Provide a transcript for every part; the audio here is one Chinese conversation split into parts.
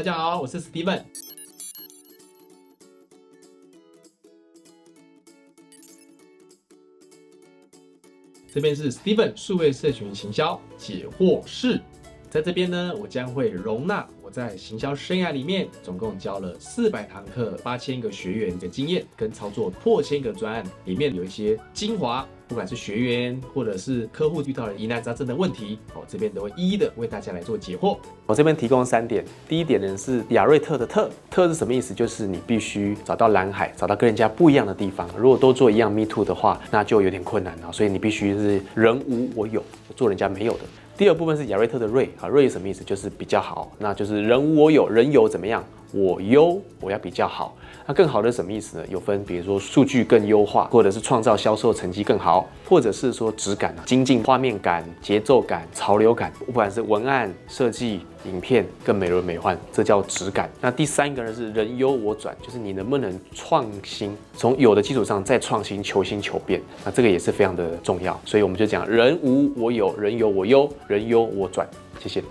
大家好，我是 Steven。这边是 Steven 数位社群行销解惑室，在这边呢，我将会容纳我在行销生涯里面总共教了400堂课、8000个学员的经验，跟操作破千个专案，里面有一些精华，不管是学员或者是客户遇到的疑难杂症的问题，我这边都会一一的为大家来做解惑。我这边提供3点，第一点呢是亚瑞特的特是什么意思？就是你必须找到蓝海，找到跟人家不一样的地方。如果都做一样 me too 的话，那就有点困难了，所以你必须是人无我有，做人家没有的。第二部分是亚瑞特的瑞啊，瑞是什么意思？就是比较好，那就是人无我有，人有怎么样？我优，我要比较好。那更好的是什么意思呢？有分，比如说数据更优化，或者是创造销售成绩更好，或者是说质感啊，精进画面感、节奏感、潮流感，不管是文案设计、影片更美轮美奂，这叫质感。那第3个呢是人优我转，就是你能不能创新，从有的基础上再创新，求新求变。那这个也是非常的重要，所以我们就讲人无我有，人有我优，人优我转。谢谢。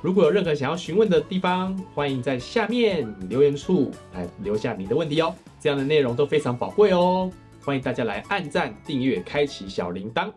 如果有任何想要询问的地方，欢迎在下面留言处来留下你的问题哦，这样的内容都非常宝贵哦，欢迎大家来按赞、订阅、开启小铃铛。